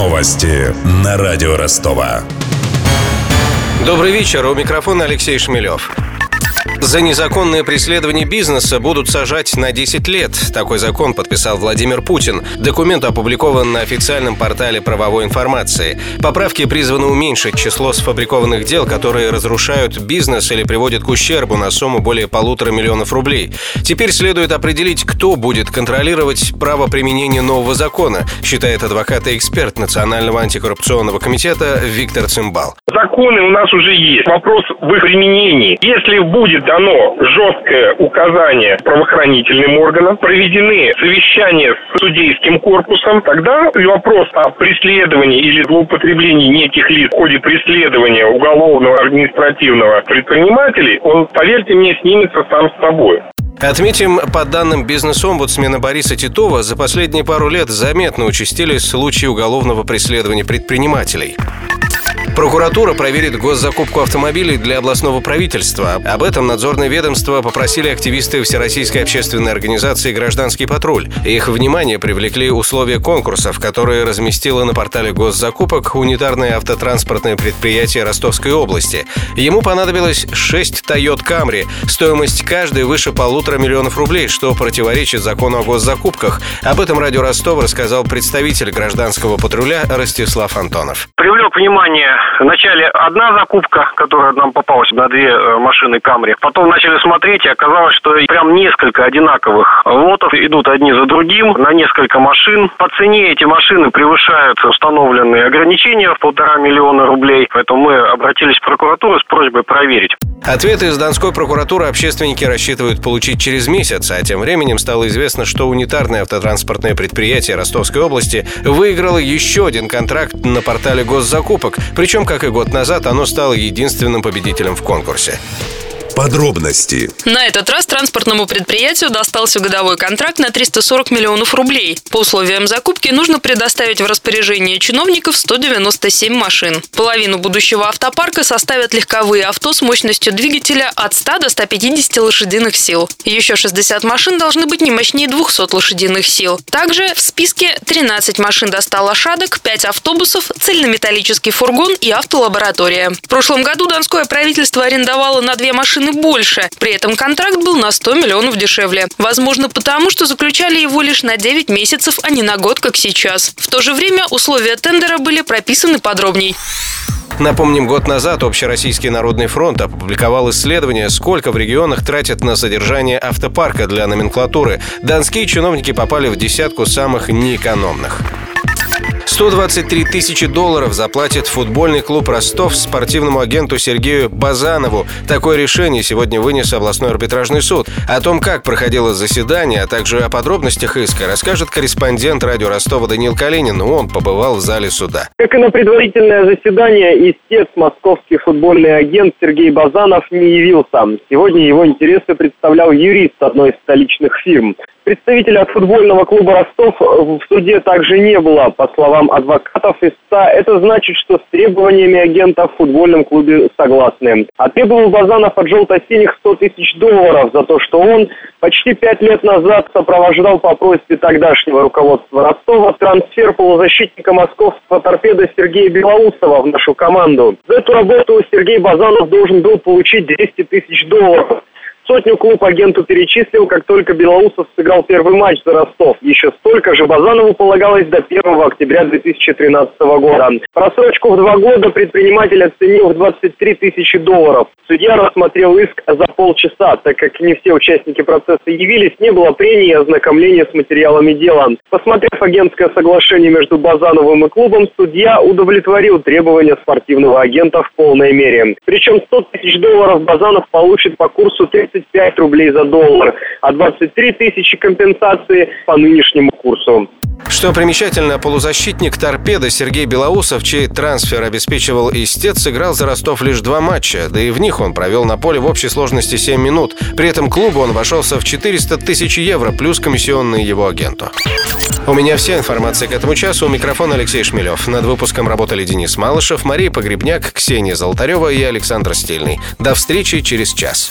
Новости на радио Ростова. Добрый вечер. У микрофона Алексей Шмелев. За незаконное преследование бизнеса будут сажать на 10 лет. Такой закон подписал Владимир Путин. Документ опубликован на официальном портале правовой информации. Поправки призваны уменьшить число сфабрикованных дел, которые разрушают бизнес или приводят к ущербу на сумму более 1,5 миллиона рублей. Теперь следует определить, кто будет контролировать право применения нового закона, считает адвокат и эксперт Национального антикоррупционного комитета Виктор Цымбал. Законы у нас уже есть. Вопрос в их применении. Если будет дано жесткое указание правоохранительным органам, проведены совещания с судейским корпусом, тогда вопрос о преследовании или злоупотреблении неких лиц в ходе преследования уголовного административного предпринимателей, он, поверьте мне, снимется сам с собой. Отметим, по данным бизнес-омбудсмена Бориса Титова, за последние пару лет заметно участились случаи уголовного преследования предпринимателей. Прокуратура проверит госзакупку автомобилей для областного правительства. Об этом надзорное ведомство попросили активисты Всероссийской общественной организации «Гражданский патруль». Их внимание привлекли условия конкурсов, которые разместило на портале госзакупок унитарное автотранспортное предприятие Ростовской области. Ему понадобилось 6 «Тойот Камри», стоимость каждой выше 1,5 миллиона рублей, что противоречит закону о госзакупках. Об этом радио Ростова рассказал представитель «Гражданского патруля» Ростислав Антонов. Привлек внимание вначале одна закупка, которая нам попалась на 2 машины Камри. Потом начали смотреть, и оказалось, что прям несколько одинаковых лотов идут одни за другим на несколько машин. По цене эти машины превышают установленные ограничения в 1,5 миллиона рублей. Поэтому мы обратились в прокуратуру с просьбой проверить. Ответы из Донской прокуратуры общественники рассчитывают получить через месяц, а тем временем стало известно, что унитарное автотранспортное предприятие Ростовской области выиграло еще один контракт на портале госзакупок, причем, как и год назад, оно стало единственным победителем в конкурсе. Подробности. На этот раз транспортному предприятию достался годовой контракт на 340 миллионов рублей. По условиям закупки нужно предоставить в распоряжение чиновников 197 машин. Половину будущего автопарка составят легковые авто с мощностью двигателя от 100 до 150 лошадиных сил. Еще 60 машин должны быть не мощнее 200 лошадиных сил. Также в списке 13 машин до 100 лошадок, 5 автобусов, цельнометаллический фургон и автолаборатория. В прошлом году Донское правительство арендовало на 2 машины больше. При этом контракт был на 100 миллионов дешевле. Возможно, потому что заключали его лишь на 9 месяцев, а не на год, как сейчас. В то же время условия тендера были прописаны подробней. Напомним, год назад Общероссийский народный фронт опубликовал исследование, сколько в регионах тратят на содержание автопарка для номенклатуры. Донские чиновники попали в десятку самых неэкономных. 123 тысячи долларов заплатит футбольный клуб «Ростов» спортивному агенту Сергею Базанову. Такое решение сегодня вынес областной арбитражный суд. О том, как проходило заседание, а также о подробностях иска, расскажет корреспондент радио Ростова Даниил Калинин. Он побывал в зале суда. Как и на предварительное заседание, истец, московский футбольный агент Сергей Базанов не явился. Сегодня его интересы представлял юрист одной из столичных фирм. Представителя от футбольного клуба «Ростов» в суде также не было. По словам адвокатов истца, это значит, что с требованиями агента в футбольном клубе согласны. А требовал Базанов от желто-синих 100 тысяч долларов за то, что он почти 5 лет назад сопровождал по просьбе тогдашнего руководства Ростова трансфер полузащитника московского «Торпедо» Сергея Белоусова в нашу команду. За эту работу Сергей Базанов должен был получить 200 тысяч долларов. 100 клуб агенту перечислил, как только Белоусов сыграл первый матч за Ростов. Еще столько же Базанову полагалось до 1 октября 2013 года. Просрочку в 2 года предприниматель оценил в 23 тысячи долларов. Судья рассмотрел иск за полчаса, так как не все участники процесса явились, не было прений и ознакомления с материалами дела. Посмотрев агентское соглашение между Базановым и клубом, судья удовлетворил требования спортивного агента в полной мере. Причем 100 тысяч долларов Базанов получит по курсу 35 рублей за доллар, а 23 тысячи компенсации по нынешнему курсу. Что примечательно, полузащитник «Торпедо» Сергей Белоусов, чей трансфер обеспечивал истец, сыграл за Ростов лишь 2 матча, да и в них он провел на поле в общей сложности 7 минут. При этом клубу он обошелся в 400 тысяч евро плюс комиссионные его агенту. У меня вся информация к этому часу. У микрофона Алексей Шмелев. Над выпуском работали Денис Малышев, Мария Погребняк, Ксения Золотарева и Александр Стильный. До встречи через час.